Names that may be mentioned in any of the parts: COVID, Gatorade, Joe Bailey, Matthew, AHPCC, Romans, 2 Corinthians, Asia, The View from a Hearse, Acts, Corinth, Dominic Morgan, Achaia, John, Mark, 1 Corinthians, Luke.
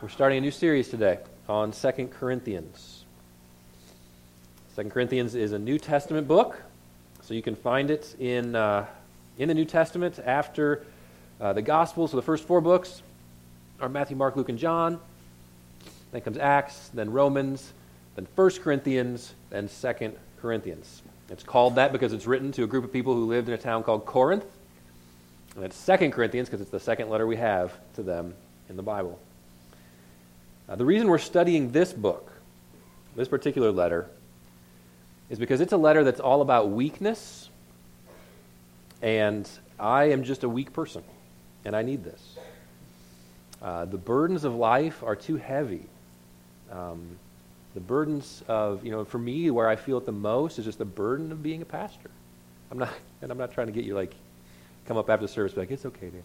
We're starting a new series today on 2 Corinthians. 2 Corinthians is a New Testament book, so you can find it in the New Testament after the Gospels. So the first four books are Matthew, Mark, Luke, and John. Then comes Acts, then Romans, then 1 Corinthians, then 2 Corinthians. It's called that because it's written to a group of people who lived in a town called Corinth. And it's 2 Corinthians because it's the second letter we have to them in the Bible. The reason we're studying this book, this particular letter, is because it's a letter that's all about weakness, and I am just a weak person, and I need this. The burdens of life are too heavy. The burdens of, for me, where I feel it the most is just the burden of being a pastor. I'm not trying to get you come up after the service, be like, it's okay, dude.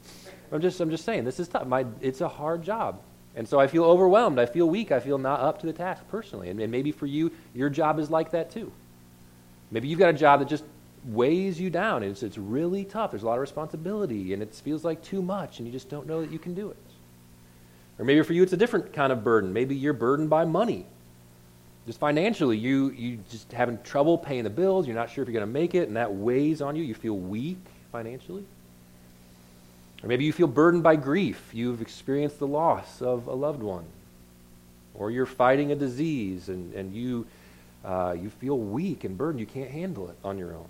I'm just saying, this is tough. It's a hard job. And so I feel overwhelmed. I feel weak. I feel not up to the task personally. And maybe for you, your job is like that too. Maybe you've got a job that just weighs you down. And it's really tough. There's a lot of responsibility. And it feels like too much. And you just don't know that you can do it. Or maybe for you, it's a different kind of burden. Maybe you're burdened by money. Just financially, you just having trouble paying the bills. You're not sure if you're going to make it. And that weighs on you. You feel weak financially. Or maybe you feel burdened by grief. You've experienced the loss of a loved one. Or you're fighting a disease and you feel weak and burdened. You can't handle it on your own.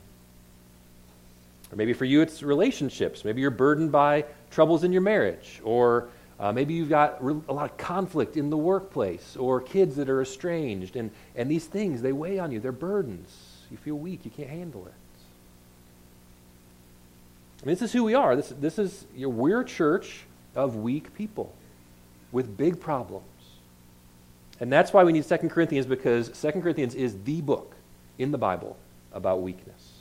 Or maybe for you it's relationships. Maybe you're burdened by troubles in your marriage. Or maybe you've got a lot of conflict in the workplace. Or kids that are estranged. And these things, they weigh on you. They're burdens. You feel weak. You can't handle it. I mean, this is who we are. This is, we're a church of weak people with big problems. And that's why we need 2 Corinthians, because 2 Corinthians is the book in the Bible about weakness.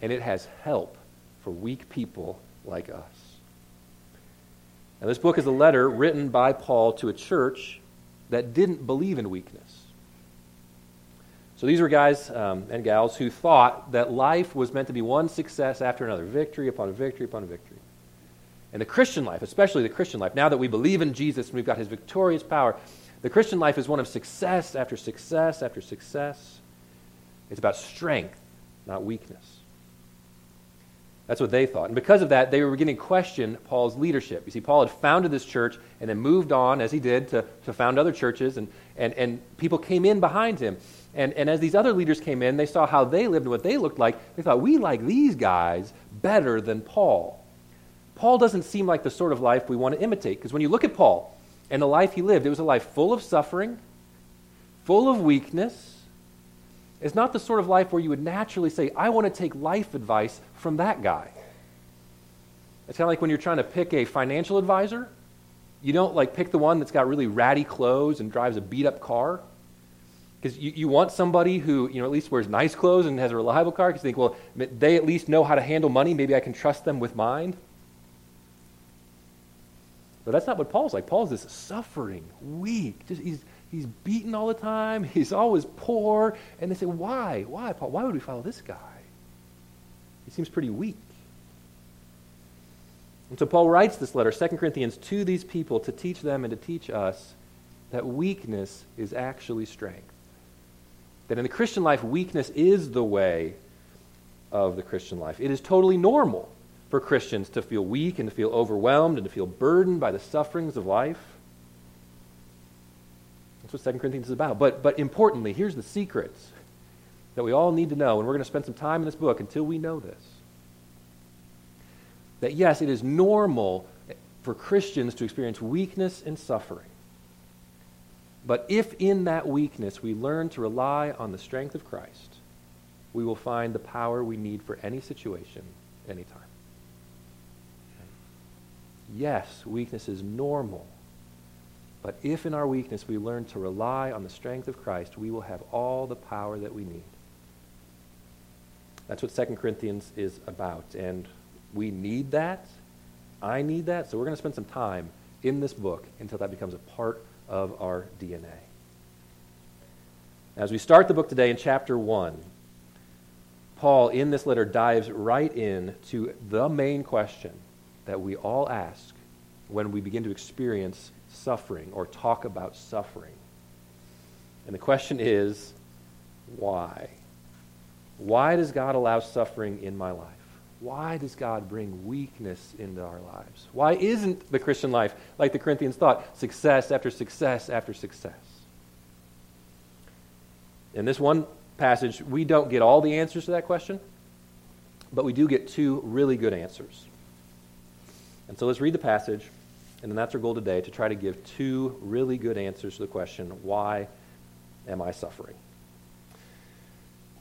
And it has help for weak people like us. Now, this book is a letter written by Paul to a church that didn't believe in weakness. So these were guys and gals who thought that life was meant to be one success after another, victory upon victory upon victory. And the Christian life, especially the Christian life, now that we believe in Jesus and we've got his victorious power, the Christian life is one of success after success after success. It's about strength, not weakness. That's what they thought. And because of that, they were beginning to question Paul's leadership. You see, Paul had founded this church and then moved on, as he did, to found other churches, and people came in behind him. And as these other leaders came in, they saw how they lived and what they looked like. They thought, we like these guys better than Paul. Paul doesn't seem like the sort of life we want to imitate. Because when you look at Paul and the life he lived, it was a life full of suffering, full of weakness. It's not the sort of life where you would naturally say, I want to take life advice from that guy. It's kind of like when you're trying to pick a financial advisor. You don't pick the one that's got really ratty clothes and drives a beat-up car. Because you want somebody who, at least wears nice clothes and has a reliable car, because you think, well, they at least know how to handle money. Maybe I can trust them with mine. But that's not what Paul's like. Paul's this suffering, weak. He's beaten all the time. He's always poor. And they say, why? Why, Paul? Why would we follow this guy? He seems pretty weak. And so Paul writes this letter, 2 Corinthians, to these people to teach them and to teach us that weakness is actually strength. That in the Christian life, weakness is the way of the Christian life. It is totally normal for Christians to feel weak and to feel overwhelmed and to feel burdened by the sufferings of life. That's what 2 Corinthians is about. But importantly, here's the secret that we all need to know, and we're going to spend some time in this book until we know this. That yes, it is normal for Christians to experience weakness and suffering. But if in that weakness we learn to rely on the strength of Christ, we will find the power we need for any situation, anytime. Yes, weakness is normal. But if in our weakness we learn to rely on the strength of Christ, we will have all the power that we need. That's what 2 Corinthians is about. And we need that. I need that. So we're going to spend some time in this book until that becomes a part of our DNA. As we start the book today in chapter 1, Paul in this letter dives right in to the main question that we all ask when we begin to experience suffering or talk about suffering. And the question is, why? Why does God allow suffering in my life? Why does God bring weakness into our lives? Why isn't the Christian life, like the Corinthians thought, success after success after success? In this one passage, we don't get all the answers to that question, but we do get two really good answers. And so let's read the passage, and then that's our goal today, to try to give two really good answers to the question, why am I suffering?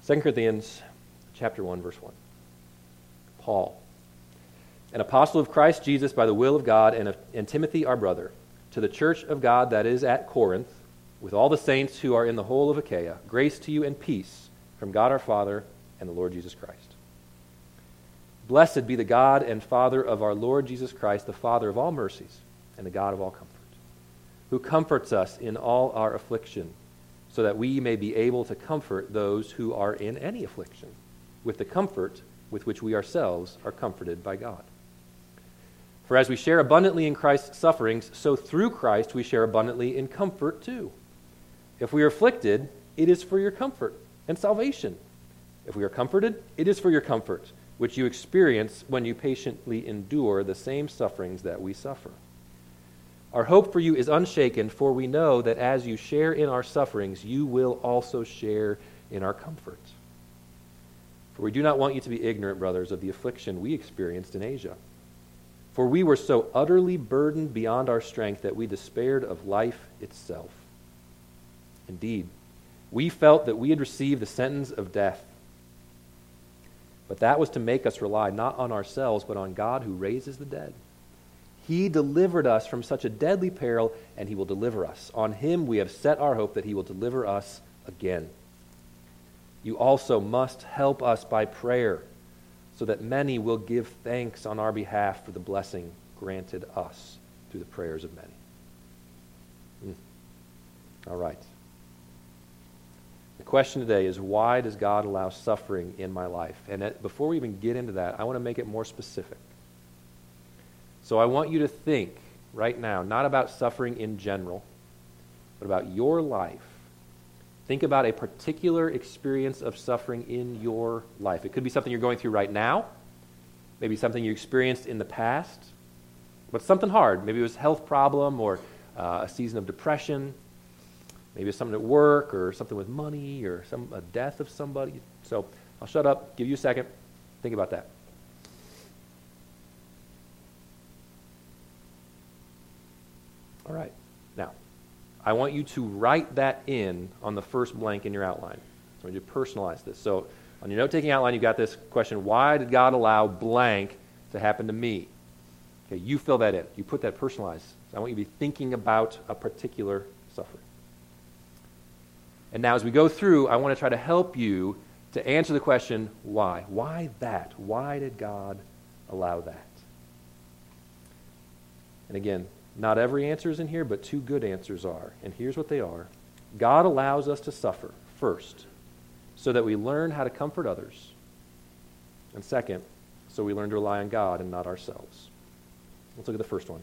2 Corinthians chapter 1, verse 1. Paul, an apostle of Christ Jesus by the will of God, and Timothy our brother, to the church of God that is at Corinth, with all the saints who are in the whole of Achaia, grace to you and peace from God our Father and the Lord Jesus Christ. Blessed be the God and Father of our Lord Jesus Christ, the Father of all mercies and the God of all comfort, who comforts us in all our affliction, so that we may be able to comfort those who are in any affliction with the comfort with which we ourselves are comforted by God. For as we share abundantly in Christ's sufferings, so through Christ we share abundantly in comfort too. If we are afflicted, it is for your comfort and salvation. If we are comforted, it is for your comfort, which you experience when you patiently endure the same sufferings that we suffer. Our hope for you is unshaken, for we know that as you share in our sufferings, you will also share in our comfort. For we do not want you to be ignorant, brothers, of the affliction we experienced in Asia. For we were so utterly burdened beyond our strength that we despaired of life itself. Indeed, we felt that we had received the sentence of death. But that was to make us rely not on ourselves, but on God who raises the dead. He delivered us from such a deadly peril, and he will deliver us. On him we have set our hope that he will deliver us again. You also must help us by prayer, so that many will give thanks on our behalf for the blessing granted us through the prayers of many. All right. The question today is, why does God allow suffering in my life? And before we even get into that, I want to make it more specific. So I want you to think right now, not about suffering in general, but about your life. Think about a particular experience of suffering in your life. It could be something you're going through right now, maybe something you experienced in the past, but something hard. Maybe it was a health problem or a season of depression. Maybe it was something at work or something with money or a death of somebody. So I'll shut up, give you a second, think about that. All right, now. I want you to write that in on the first blank in your outline. So I want you to personalize this. So on your note-taking outline, you've got this question, why did God allow blank to happen to me? Okay, you fill that in. You put that personalized. So I want you to be thinking about a particular suffering. And now as we go through, I want to try to help you to answer the question, why? Why that? Why did God allow that? And again, not every answer is in here, but two good answers are. And here's what they are. God allows us to suffer, first, so that we learn how to comfort others. And second, so we learn to rely on God and not ourselves. Let's look at the first one.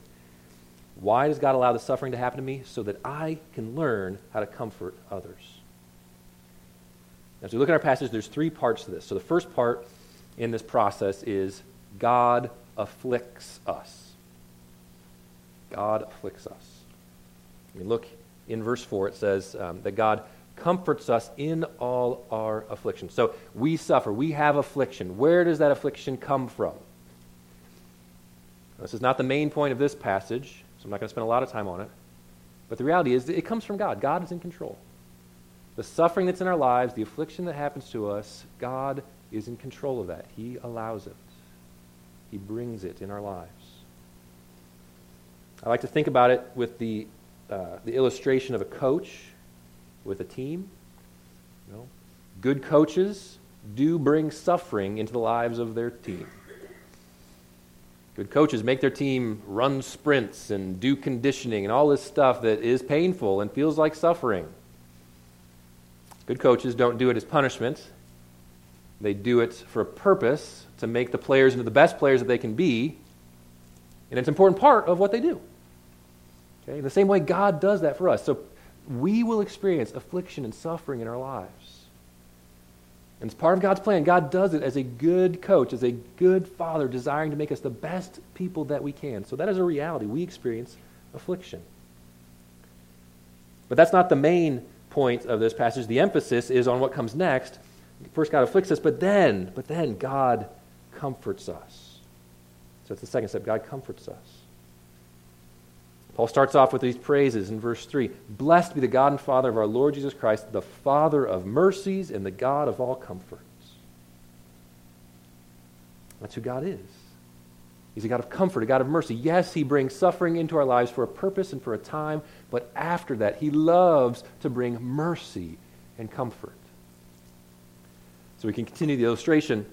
Why does God allow the suffering to happen to me? So that I can learn how to comfort others. As we look at our passage, there's three parts to this. So the first part in this process is God afflicts us. God afflicts us. I mean, look in verse 4, it says that God comforts us in all our affliction. So we suffer, we have affliction. Where does that affliction come from? This is not the main point of this passage, so I'm not going to spend a lot of time on it. But the reality is that it comes from God. God is in control. The suffering that's in our lives, the affliction that happens to us, God is in control of that. He allows it. He brings it in our lives. I like to think about it with the illustration of a coach with a team. You know, good coaches do bring suffering into the lives of their team. Good coaches make their team run sprints and do conditioning and all this stuff that is painful and feels like suffering. Good coaches don't do it as punishment. They do it for a purpose, to make the players into the best players that they can be. And it's an important part of what they do. Okay? The same way God does that for us. So we will experience affliction and suffering in our lives. And it's part of God's plan. God does it as a good coach, as a good father, desiring to make us the best people that we can. So that is a reality. We experience affliction. But that's not the main point of this passage. The emphasis is on what comes next. First, God afflicts us, but then God comforts us. So that's the second step. God comforts us. Paul starts off with these praises in verse 3. Blessed be the God and Father of our Lord Jesus Christ, the Father of mercies and the God of all comforts. That's who God is. He's a God of comfort, a God of mercy. Yes, he brings suffering into our lives for a purpose and for a time, but after that, he loves to bring mercy and comfort. So we can continue the illustration.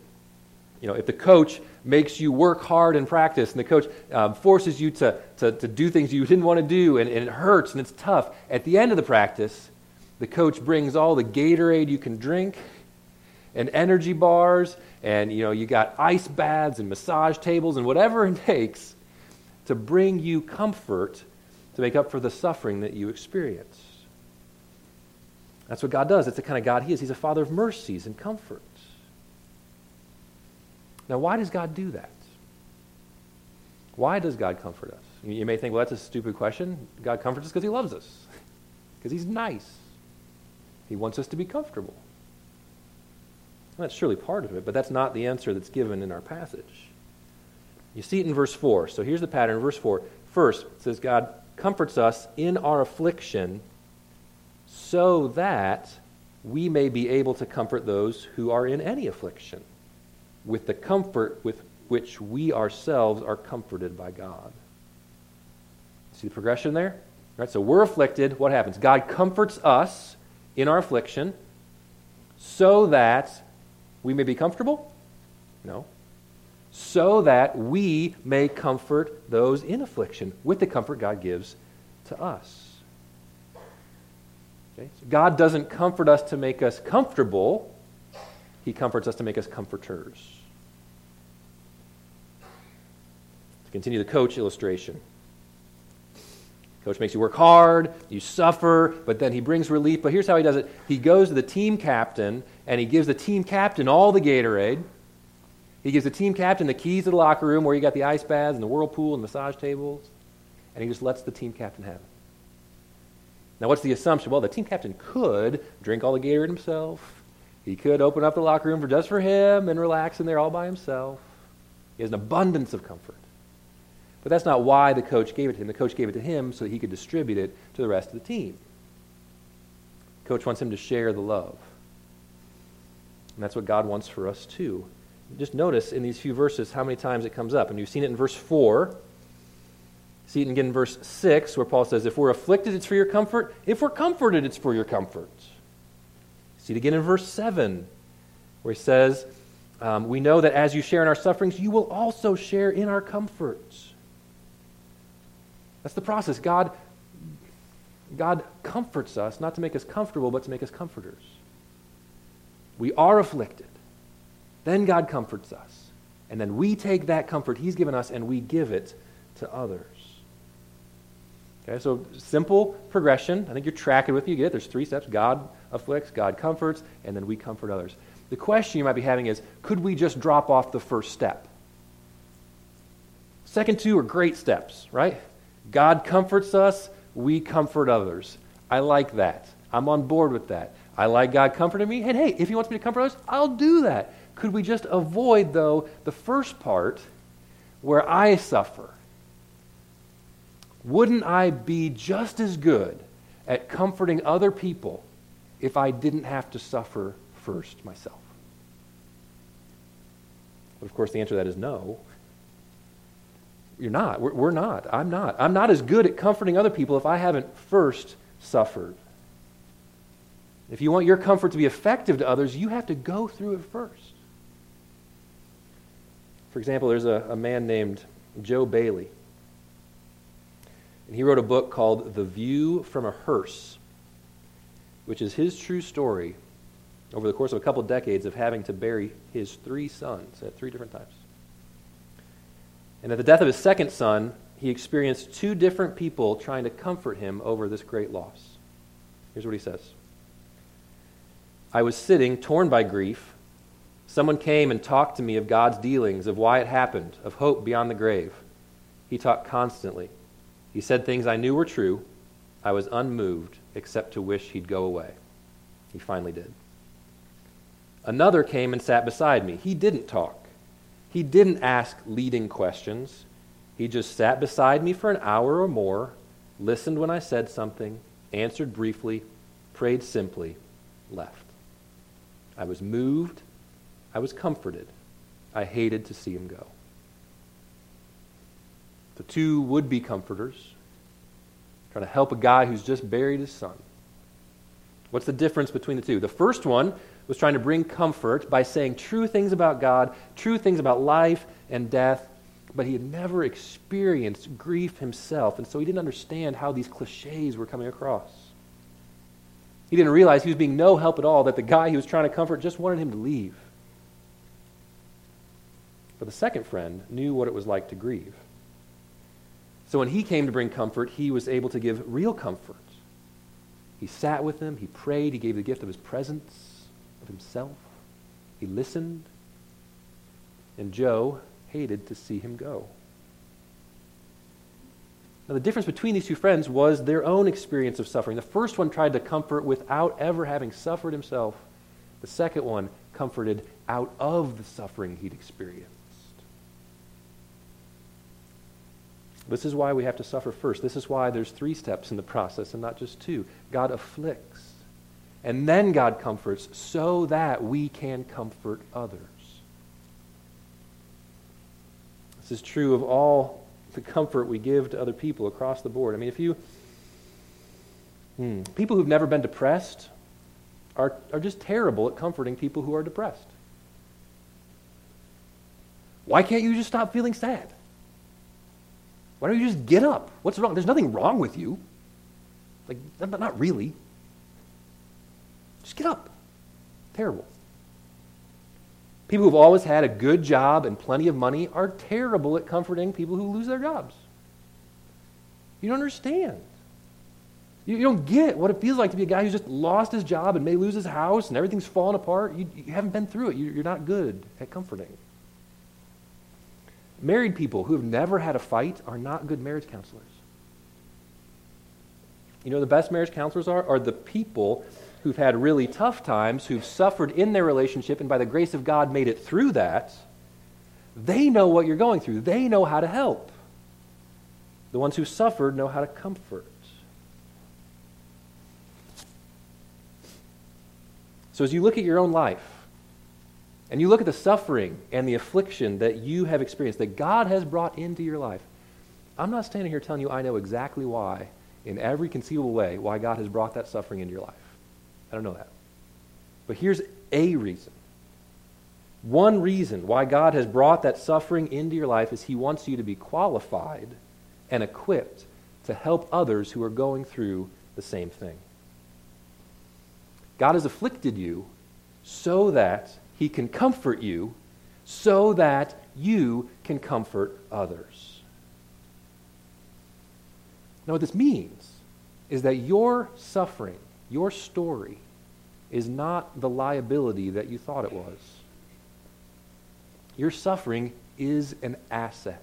You know, if the coach makes you work hard in practice and the coach forces you to do things you didn't want to do and it hurts and it's tough, at the end of the practice, the coach brings all the Gatorade you can drink and energy bars and, you know, you got ice baths and massage tables and whatever it takes to bring you comfort to make up for the suffering that you experience. That's what God does. That's the kind of God he is. He's a father of mercies and comfort. Now, why does God do that? Why does God comfort us? You may think, well, that's a stupid question. God comforts us because he loves us, because he's nice. He wants us to be comfortable. Well, that's surely part of it, but that's not the answer that's given in our passage. You see it in verse 4. So here's the pattern in verse 4. First, it says God comforts us in our affliction so that we may be able to comfort those who are in any affliction with the comfort with which we ourselves are comforted by God. See the progression there? All right, so we're afflicted. What happens? God comforts us in our affliction so that we may be comfortable? No. So that we may comfort those in affliction with the comfort God gives to us. Okay? So God doesn't comfort us to make us comfortable. He comforts us to make us comforters. To continue the coach illustration. Coach makes you work hard, you suffer, but then he brings relief. But here's how he does it. He goes to the team captain, and he gives the team captain all the Gatorade. He gives the team captain the keys to the locker room where you got the ice baths and the whirlpool and massage tables. And he just lets the team captain have it. Now what's the assumption? Well, the team captain could drink all the Gatorade himself. He could open up the locker room just for him and relax in there all by himself. He has an abundance of comfort. But that's not why the coach gave it to him. The coach gave it to him so that he could distribute it to the rest of the team. The coach wants him to share the love. And that's what God wants for us too. Just notice in these few verses how many times it comes up. And you've seen it in verse 4. See it again in verse 6 where Paul says, if we're afflicted, it's for your comfort. If we're comforted, it's for your comfort. See it again in verse 7, where he says, we know that as you share in our sufferings, you will also share in our comforts. That's the process. God comforts us, not to make us comfortable, but to make us comforters. We are afflicted. Then God comforts us. And then we take that comfort he's given us and we give it to others. Okay, so simple progression. I think you're tracking with me. You get it? There's three steps. God afflicts, God comforts, and then we comfort others. The question you might be having is, could we just drop off the first step? Second two are great steps, right? God comforts us, we comfort others. I like that. I'm on board with that. I like God comforting me, and hey, if he wants me to comfort others, I'll do that. Could we just avoid, though, the first part where I suffer? Wouldn't I be just as good at comforting other people if I didn't have to suffer first myself? But of course, the answer to that is no. You're not. We're not. I'm not. I'm not as good at comforting other people if I haven't first suffered. If you want your comfort to be effective to others, you have to go through it first. For example, there's a man named Joe Bailey. And he wrote a book called The View from a Hearse, which is his true story over the course of a couple decades of having to bury his three sons at three different times. And at the death of his second son, he experienced two different people trying to comfort him over this great loss. Here's what he says. I was sitting, torn by grief. Someone came and talked to me of God's dealings, of why it happened, of hope beyond the grave. He talked constantly. He said things I knew were true. I was unmoved, except to wish he'd go away. He finally did. Another came and sat beside me. He didn't talk. He didn't ask leading questions. He just sat beside me for an hour or more, listened when I said something, answered briefly, prayed simply, left. I was moved. I was comforted. I hated to see him go. The two would-be comforters trying to help a guy who's just buried his son. What's the difference between the two? The first one was trying to bring comfort by saying true things about God, true things about life and death, but he had never experienced grief himself, and so he didn't understand how these cliches were coming across. He didn't realize he was being no help at all, that the guy he was trying to comfort just wanted him to leave. But the second friend knew what it was like to grieve. So when he came to bring comfort, he was able to give real comfort. He sat with him, he prayed, he gave the gift of his presence, of himself. He listened, and Joe hated to see him go. Now, the difference between these two friends was their own experience of suffering. The first one tried to comfort without ever having suffered himself. The second one comforted out of the suffering he'd experienced. This is why we have to suffer first. This is why there's 3 steps in the process and not just 2. God afflicts, and then God comforts so that we can comfort others. This is true of all the comfort we give to other people across the board. I mean, if you... people who've never been depressed are just terrible at comforting people who are depressed. Why can't you just stop feeling sad? Why don't you just get up? What's wrong? There's nothing wrong with you. Like, not really. Just get up. Terrible. People who've always had a good job and plenty of money are terrible at comforting people who lose their jobs. You don't understand. You don't get what it feels like to be a guy who's just lost his job and may lose his house and everything's fallen apart. You haven't been through it. You're not good at comforting. Married people who have never had a fight are not good marriage counselors. You know who the best marriage counselors are the people who've had really tough times, who've suffered in their relationship, and by the grace of God made it through that. They know what you're going through. They know how to help. The ones who suffered know how to comfort. So as you look at your own life, and you look at the suffering and the affliction that you have experienced, that God has brought into your life, I'm not standing here telling you I know exactly why, in every conceivable way, why God has brought that suffering into your life. I don't know that. But here's a reason. One reason why God has brought that suffering into your life is he wants you to be qualified and equipped to help others who are going through the same thing. God has afflicted you so that he can comfort you, so that you can comfort others. Now what this means is that your suffering, your story, is not the liability that you thought it was. Your suffering is an asset.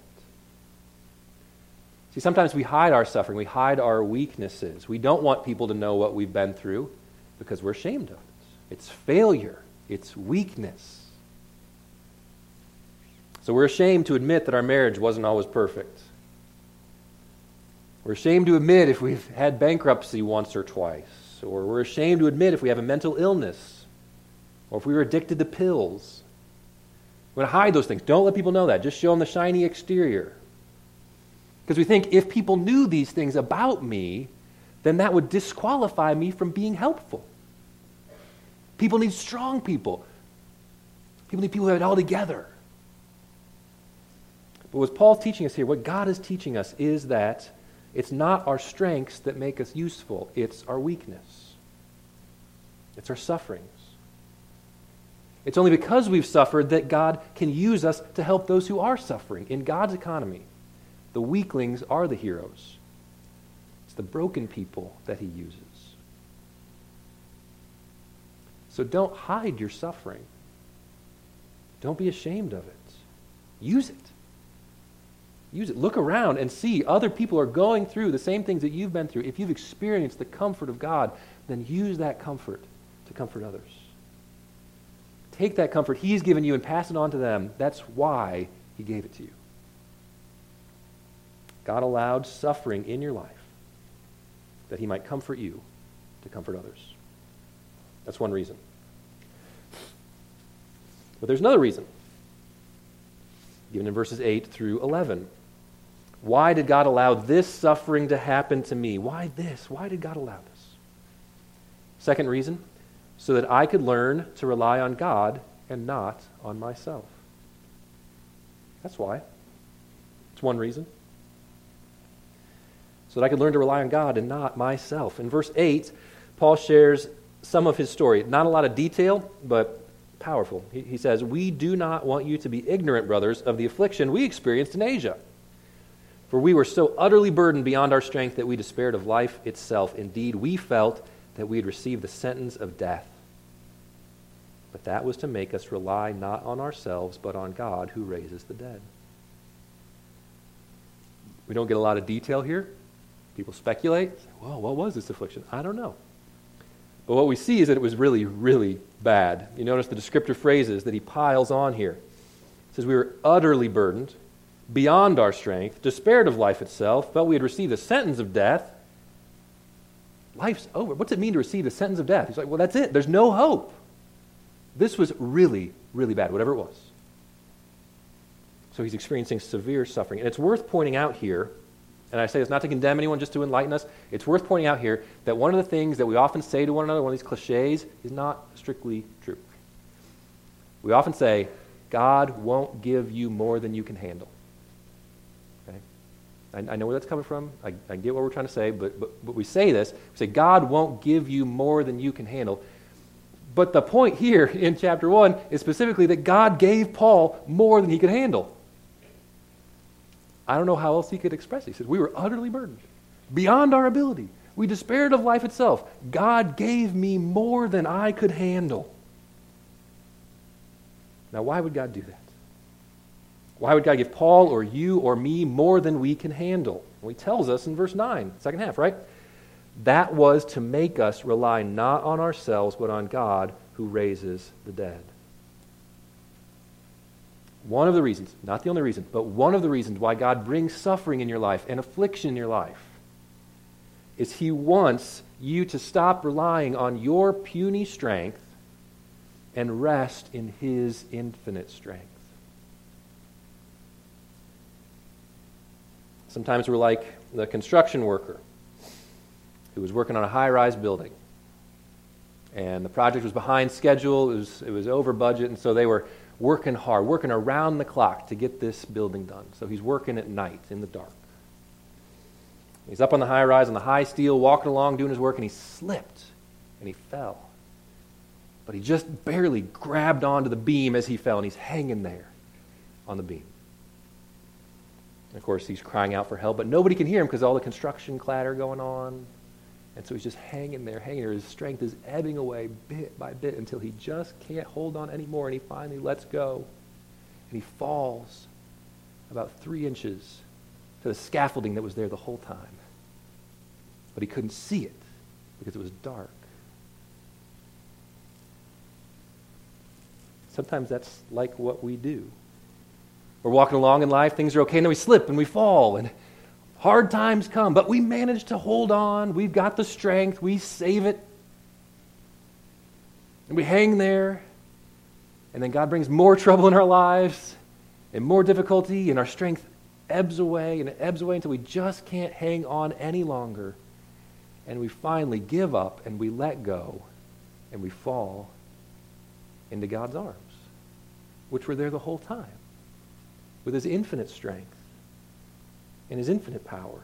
See, sometimes we hide our suffering. We hide our weaknesses. We don't want people to know what we've been through because we're ashamed of it. It's failure. It's weakness. So we're ashamed to admit that our marriage wasn't always perfect. We're ashamed to admit if we've had bankruptcy once or twice. Or we're ashamed to admit if we have a mental illness, or if we were addicted to pills. We're going to hide those things. Don't let people know that. Just show them the shiny exterior. Because we think, if people knew these things about me, then that would disqualify me from being helpful. People need strong people. People need people who have it all together. But what Paul's teaching us here, what God is teaching us, is that it's not our strengths that make us useful. It's our weakness. It's our sufferings. It's only because we've suffered that God can use us to help those who are suffering in God's economy. The weaklings are the heroes. It's the broken people that he uses. So don't hide your suffering. Don't be ashamed of it. Use it. Use it. Look around and see other people are going through the same things that you've been through. If you've experienced the comfort of God, then use that comfort to comfort others. Take that comfort he's given you and pass it on to them. That's why he gave it to you. God allowed suffering in your life that he might comfort you to comfort others. That's one reason. But there's another reason, given in verses 8 through 11. Why did God allow this suffering to happen to me? Why this? Why did God allow this? Second reason, so that I could learn to rely on God and not on myself. That's why. It's one reason. So that I could learn to rely on God and not myself. In verse 8, Paul shares some of his story. Not a lot of detail, but powerful. He says, "We do not want you to be ignorant, brothers, of the affliction we experienced in Asia. For we were so utterly burdened beyond our strength that we despaired of life itself. Indeed, we felt that we had received the sentence of death. But that was to make us rely not on ourselves, but on God who raises the dead." We don't get a lot of detail here. People speculate. Well, what was this affliction? I don't know. But what we see is that it was really, really bad. You notice the descriptive phrases that he piles on here. It says, we were utterly burdened, beyond our strength, despaired of life itself, felt we had received a sentence of death. Life's over. What's it mean to receive a sentence of death? He's like, well, that's it. There's no hope. This was really, really bad, whatever it was. So he's experiencing severe suffering. And it's worth pointing out here, and I say this not to condemn anyone, just to enlighten us. It's worth pointing out here that one of the things that we often say to one another, one of these cliches, is not strictly true. We often say, God won't give you more than you can handle. Okay? I know where that's coming from. I get what we're trying to say, but we say this. We say, God won't give you more than you can handle. But the point here in chapter 1 is specifically that God gave Paul more than he could handle. I don't know how else he could express it. He said, we were utterly burdened, beyond our ability. We despaired of life itself. God gave me more than I could handle. Now, why would God do that? Why would God give Paul or you or me more than we can handle? Well, he tells us in verse 9, second half, right? That was to make us rely not on ourselves, but on God who raises the dead. One of the reasons, not the only reason, but one of the reasons why God brings suffering in your life and affliction in your life is he wants you to stop relying on your puny strength and rest in his infinite strength. Sometimes we're like the construction worker who was working on a high-rise building, and the project was behind schedule, it was over budget, and so they were working hard, working around the clock to get this building done. So he's working at night in the dark. He's up on the high rise, on the high steel, walking along, doing his work, and he slipped and he fell. But he just barely grabbed onto the beam as he fell, and he's hanging there on the beam. And of course, he's crying out for help, but nobody can hear him because all the construction clatter going on. And so he's just hanging there. His strength is ebbing away bit by bit until he just can't hold on anymore, and he finally lets go. And he falls about 3 inches to the scaffolding that was there the whole time. But he couldn't see it because it was dark. Sometimes that's like what we do. We're walking along in life, things are okay, and then we slip and we fall, and hard times come, but we manage to hold on. We've got the strength. We save it. And we hang there. And then God brings more trouble in our lives and more difficulty, and our strength ebbs away, and it ebbs away until we just can't hang on any longer. And we finally give up, and we let go, and we fall into God's arms, which were there the whole time, with his infinite strength and his infinite power.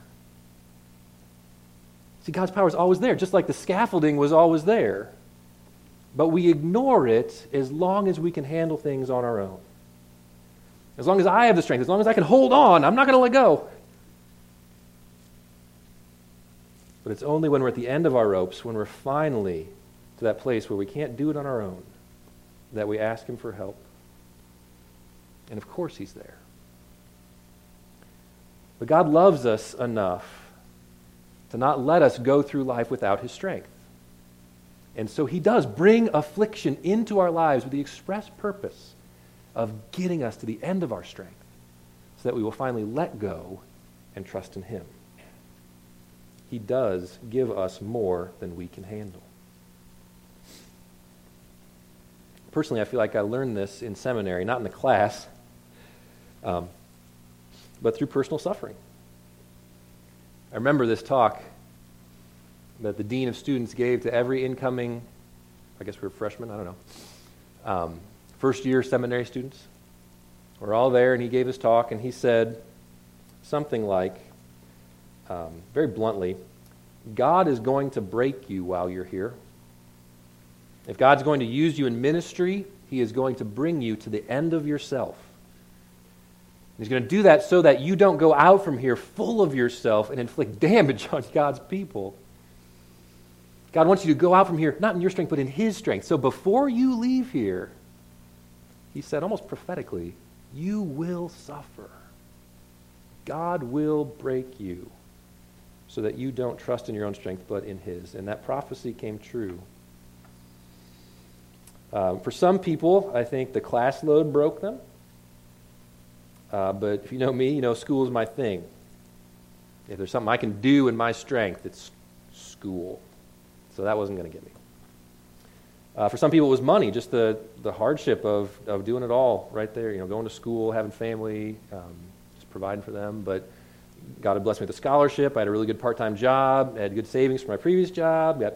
See, God's power is always there, just like the scaffolding was always there. But we ignore it as long as we can handle things on our own. As long as I have the strength, as long as I can hold on, I'm not going to let go. But it's only when we're at the end of our ropes, when we're finally to that place where we can't do it on our own, that we ask him for help. And of course he's there. But God loves us enough to not let us go through life without his strength. And so he does bring affliction into our lives with the express purpose of getting us to the end of our strength so that we will finally let go and trust in him. He does give us more than we can handle. Personally, I feel like I learned this in seminary, not in the class, but through personal suffering. I remember this talk that the dean of students gave to every incoming, I guess we were freshmen, I don't know, first-year seminary students. We're all there, and he gave his talk, and he said something like, very bluntly, God is going to break you while you're here. If God's going to use you in ministry, he is going to bring you to the end of yourself. He's going to do that so that you don't go out from here full of yourself and inflict damage on God's people. God wants you to go out from here, not in your strength, but in his strength. So before you leave here, he said almost prophetically, you will suffer. God will break you so that you don't trust in your own strength, but in his. And that prophecy came true. For some people, I think the class load broke them. But if you know me, you know school is my thing. If there's something I can do in my strength, it's school. So that wasn't going to get me. For some people, it was money, just the hardship of doing it all right there, you know, going to school, having family, just providing for them. But God had blessed me with a scholarship. I had a really good part-time job. I had good savings from my previous job. Got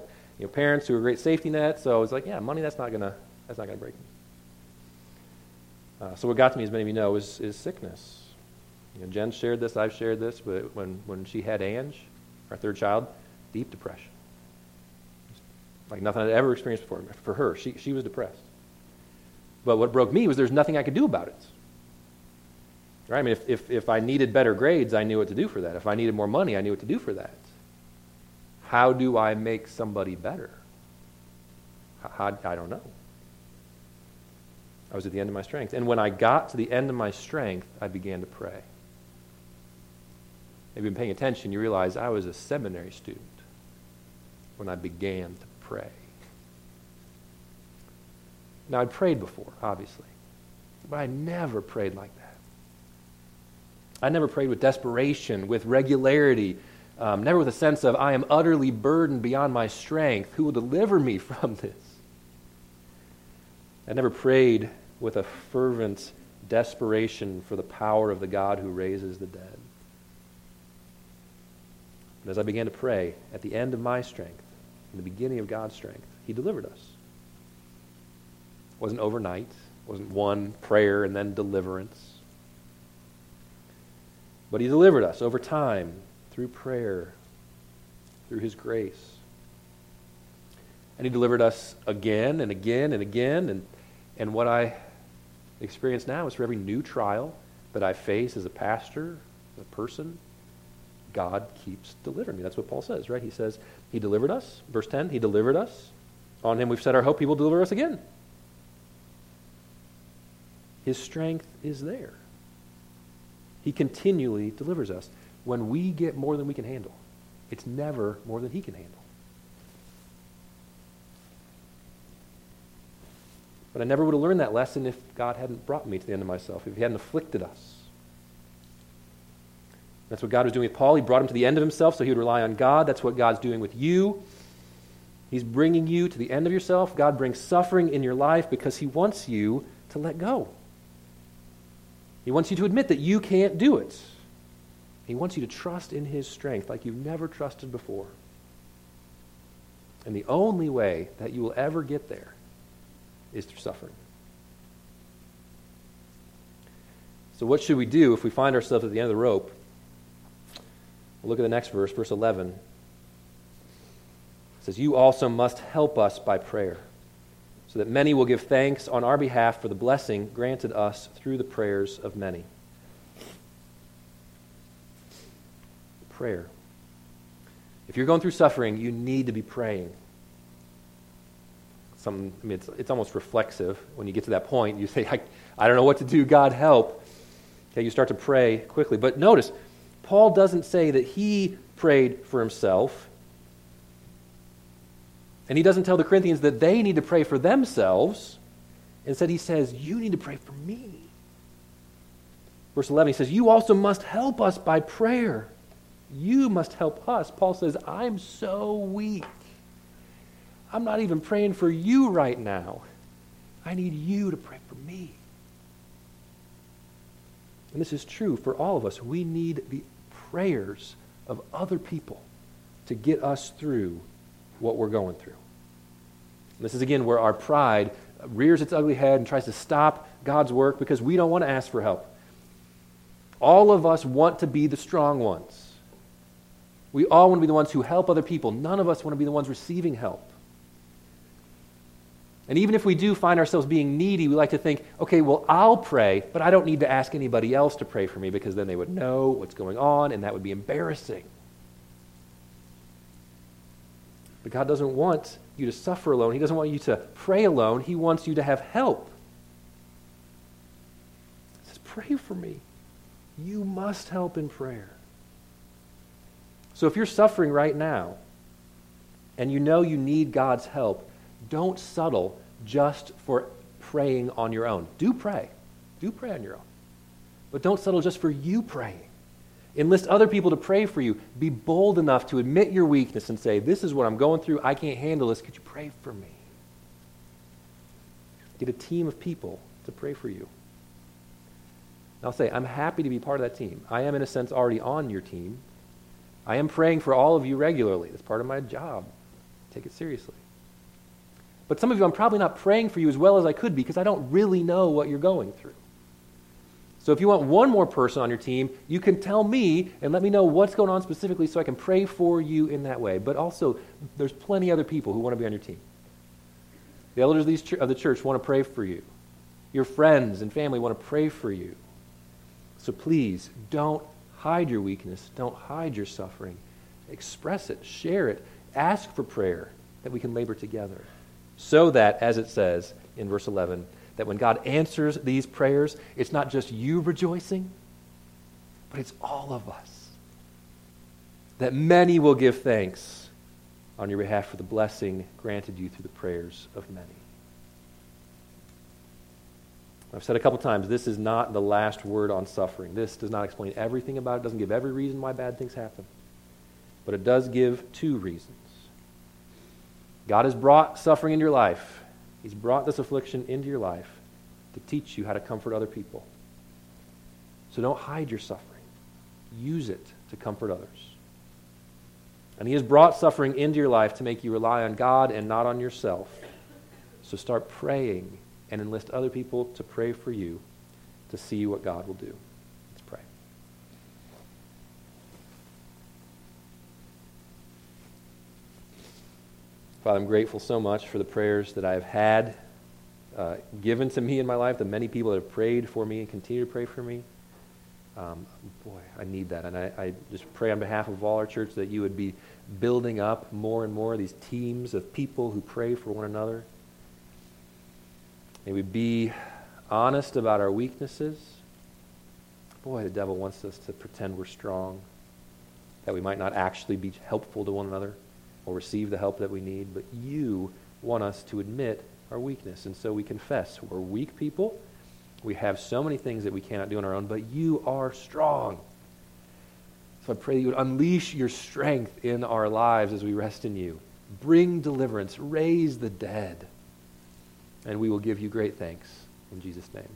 parents who were a great safety net. So I was like, yeah, money, that's not gonna break me. So what got to me, as many of you know, is sickness. You know, Jen shared this, I've shared this, but when she had Ange, our third child, deep depression. Like nothing I'd ever experienced before. For her, she was depressed. But what broke me was there's nothing I could do about it. Right? I mean, if I needed better grades, I knew what to do for that. If I needed more money, I knew what to do for that. How do I make somebody better? I don't know. I was at the end of my strength. And when I got to the end of my strength, I began to pray. If you've been paying attention, you realize I was a seminary student when I began to pray. Now, I'd prayed before, obviously, but I never prayed like that. I never prayed with desperation, with regularity, never with a sense of, I am utterly burdened beyond my strength. Who will deliver me from this? I never prayed with a fervent desperation for the power of the God who raises the dead. But as I began to pray, at the end of my strength, in the beginning of God's strength, he delivered us. It wasn't overnight. It wasn't one prayer and then deliverance. But he delivered us over time, through prayer, through his grace. And he delivered us again and again and again. And what I experience now is for every new trial that I face as a pastor, as a person, God keeps delivering me. That's what Paul says, right? He says, he delivered us. Verse 10, he delivered us. On him we've set our hope, he will deliver us again. His strength is there. He continually delivers us. When we get more than we can handle, it's never more than he can handle. But I never would have learned that lesson if God hadn't brought me to the end of myself, if he hadn't afflicted us. That's what God was doing with Paul. He brought him to the end of himself so he would rely on God. That's what God's doing with you. He's bringing you to the end of yourself. God brings suffering in your life because he wants you to let go. He wants you to admit that you can't do it. He wants you to trust in his strength like you've never trusted before. And the only way that you will ever get there is through suffering. So what should we do if we find ourselves at the end of the rope? We'll look at the next verse, verse 11. It says, you also must help us by prayer, so that many will give thanks on our behalf for the blessing granted us through the prayers of many. Prayer. If you're going through suffering, you need to be praying. It's almost reflexive. When you get to that point, you say, I don't know what to do, God help. Okay, you start to pray quickly. But notice, Paul doesn't say that he prayed for himself. And he doesn't tell the Corinthians that they need to pray for themselves. Instead, he says, you need to pray for me. Verse 11, he says, you also must help us by prayer. You must help us. Paul says, I'm so weak. I'm not even praying for you right now. I need you to pray for me. And this is true for all of us. We need the prayers of other people to get us through what we're going through. And this is, again, where our pride rears its ugly head and tries to stop God's work because we don't want to ask for help. All of us want to be the strong ones. We all want to be the ones who help other people. None of us want to be the ones receiving help. And even if we do find ourselves being needy, we like to think, okay, well, I'll pray, but I don't need to ask anybody else to pray for me because then they would know what's going on and that would be embarrassing. But God doesn't want you to suffer alone. He doesn't want you to pray alone. He wants you to have help. He says, pray for me. You must help in prayer. So if you're suffering right now and you know you need God's help, don't settle just for praying on your own. Do pray. Do pray on your own. But don't settle just for you praying. Enlist other people to pray for you. Be bold enough to admit your weakness and say, this is what I'm going through. I can't handle this. Could you pray for me? Get a team of people to pray for you. And I'll say, I'm happy to be part of that team. I am, in a sense, already on your team. I am praying for all of you regularly. That's part of my job. Take it seriously. But some of you, I'm probably not praying for you as well as I could be because I don't really know what you're going through. So if you want one more person on your team, you can tell me and let me know what's going on specifically so I can pray for you in that way. But also, there's plenty of other people who want to be on your team. The elders of the church want to pray for you. Your friends and family want to pray for you. So please, don't hide your weakness. Don't hide your suffering. Express it. Share it. Ask for prayer that we can labor together. So that, as it says in verse 11, that when God answers these prayers, it's not just you rejoicing, but it's all of us. That many will give thanks on your behalf for the blessing granted you through the prayers of many. I've said a couple times, this is not the last word on suffering. This does not explain everything about it. It doesn't give every reason why bad things happen. But it does give two reasons. God has brought suffering into your life. He's brought this affliction into your life to teach you how to comfort other people. So don't hide your suffering. Use it to comfort others. And he has brought suffering into your life to make you rely on God and not on yourself. So start praying and enlist other people to pray for you to see what God will do. Let's pray. Father, I'm grateful so much for the prayers that I have had given to me in my life, the many people that have prayed for me and continue to pray for me. I need that. And I just pray on behalf of all our church that you would be building up more and more these teams of people who pray for one another. May we be honest about our weaknesses. The devil wants us to pretend we're strong, that we might not actually be helpful to one another or receive the help that we need, but you want us to admit our weakness. And so we confess we're weak people. We have so many things that we cannot do on our own, but you are strong. So I pray that you would unleash your strength in our lives as we rest in you. Bring deliverance, raise the dead, and we will give you great thanks in Jesus' name.